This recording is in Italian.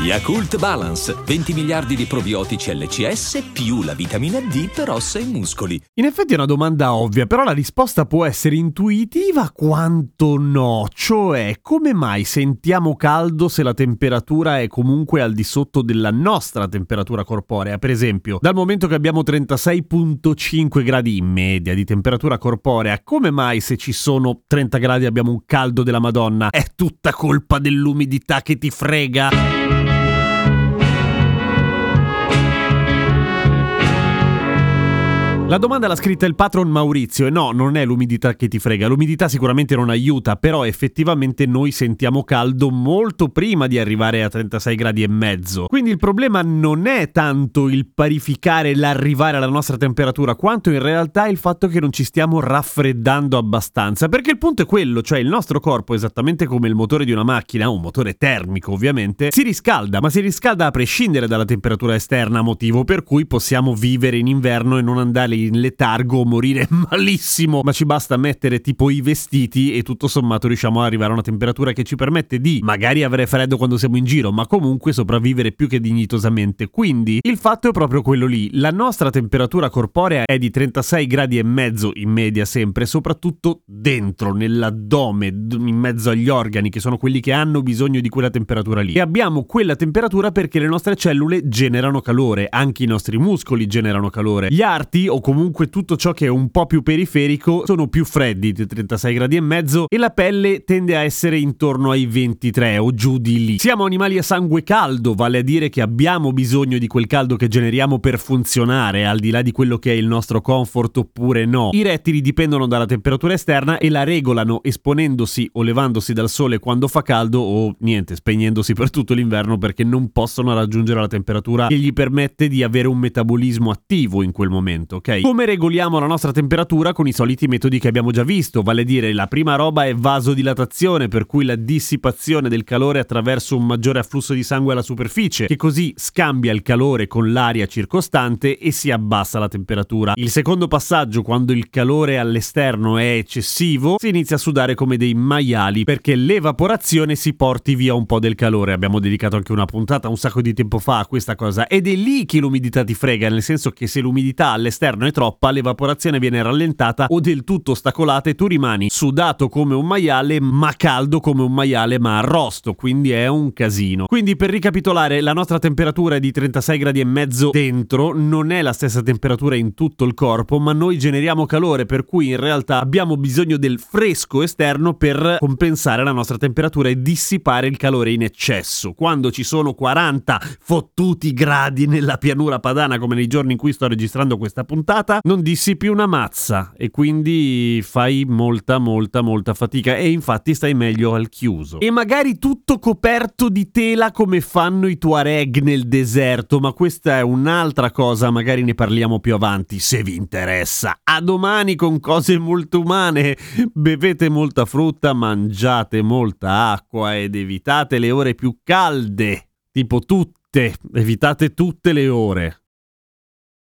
Yakult Balance, 20 miliardi di probiotici LCS più la vitamina D per ossa e muscoli. In effetti è una domanda ovvia, però la risposta può essere intuitiva quanto no. Cioè, come mai sentiamo caldo se la temperatura è comunque al di sotto della nostra temperatura corporea? Per esempio, dal momento che abbiamo 36,5 gradi in media di temperatura corporea, come mai se ci sono 30 gradi abbiamo un caldo della Madonna? È tutta colpa dell'umidità che ti frega? La domanda l'ha scritta il patron Maurizio e no, non è l'umidità che ti frega, l'umidità sicuramente non aiuta, però effettivamente noi sentiamo caldo molto prima di arrivare a 36 gradi e mezzo. Quindi il problema non è tanto il parificare l'arrivare alla nostra temperatura, quanto in realtà il fatto che non ci stiamo raffreddando abbastanza, perché il punto è quello, cioè il nostro corpo, esattamente come il motore di una macchina, un motore termico ovviamente, si riscalda, ma si riscalda a prescindere dalla temperatura esterna, motivo per cui possiamo vivere in inverno e non andare in letargo o morire malissimo, ma ci basta mettere tipo i vestiti e tutto sommato riusciamo ad arrivare a una temperatura che ci permette di magari avere freddo quando siamo in giro, ma comunque sopravvivere più che dignitosamente. Quindi il fatto è proprio quello lì: la nostra temperatura corporea è di 36 gradi e mezzo in media sempre, soprattutto dentro, nell'addome, in mezzo agli organi che sono quelli che hanno bisogno di quella temperatura lì, e abbiamo quella temperatura perché le nostre cellule generano calore, anche i nostri muscoli generano calore, gli arti o comunque tutto ciò che è un po' più periferico sono più freddi di 36 gradi e mezzo, e la pelle tende a essere intorno ai 23 o giù di lì. Siamo animali a sangue caldo, vale a dire che abbiamo bisogno di quel caldo che generiamo per funzionare, al di là di quello che è il nostro comfort oppure no. I rettili dipendono dalla temperatura esterna e la regolano esponendosi o levandosi dal sole quando fa caldo o niente, spegnendosi per tutto l'inverno perché non possono raggiungere la temperatura che gli permette di avere un metabolismo attivo in quel momento. Okay. Come regoliamo la nostra temperatura? Con i soliti metodi che abbiamo già visto, vale a dire la prima roba è vasodilatazione, per cui la dissipazione del calore attraverso un maggiore afflusso di sangue alla superficie, che così scambia il calore con l'aria circostante e si abbassa la temperatura. Il secondo passaggio, quando il calore all'esterno è eccessivo, si inizia a sudare come dei maiali perché l'evaporazione si porti via un po' del calore. Abbiamo dedicato anche una puntata un sacco di tempo fa a questa cosa, ed è lì che l'umidità ti frega, nel senso che se l'umidità all'esterno è troppa, l'evaporazione viene rallentata o del tutto ostacolata e tu rimani sudato come un maiale, ma caldo come un maiale ma arrosto, quindi è un casino. Quindi per ricapitolare, la nostra temperatura è di 36 gradi e mezzo dentro, non è la stessa temperatura in tutto il corpo, ma noi generiamo calore, per cui in realtà abbiamo bisogno del fresco esterno per compensare la nostra temperatura e dissipare il calore in eccesso. Quando ci sono 40 fottuti gradi nella pianura padana, come nei giorni in cui sto registrando questa puntata, non dissipi una mazza e quindi fai molta fatica, e infatti stai meglio al chiuso e magari tutto coperto di tela come fanno i tuareg nel deserto, ma questa è un'altra cosa, magari ne parliamo più avanti se vi interessa. A domani con cose molto umane. Bevete molta frutta, mangiate molta acqua ed evitate le ore più calde, tipo tutte, evitate tutte le ore.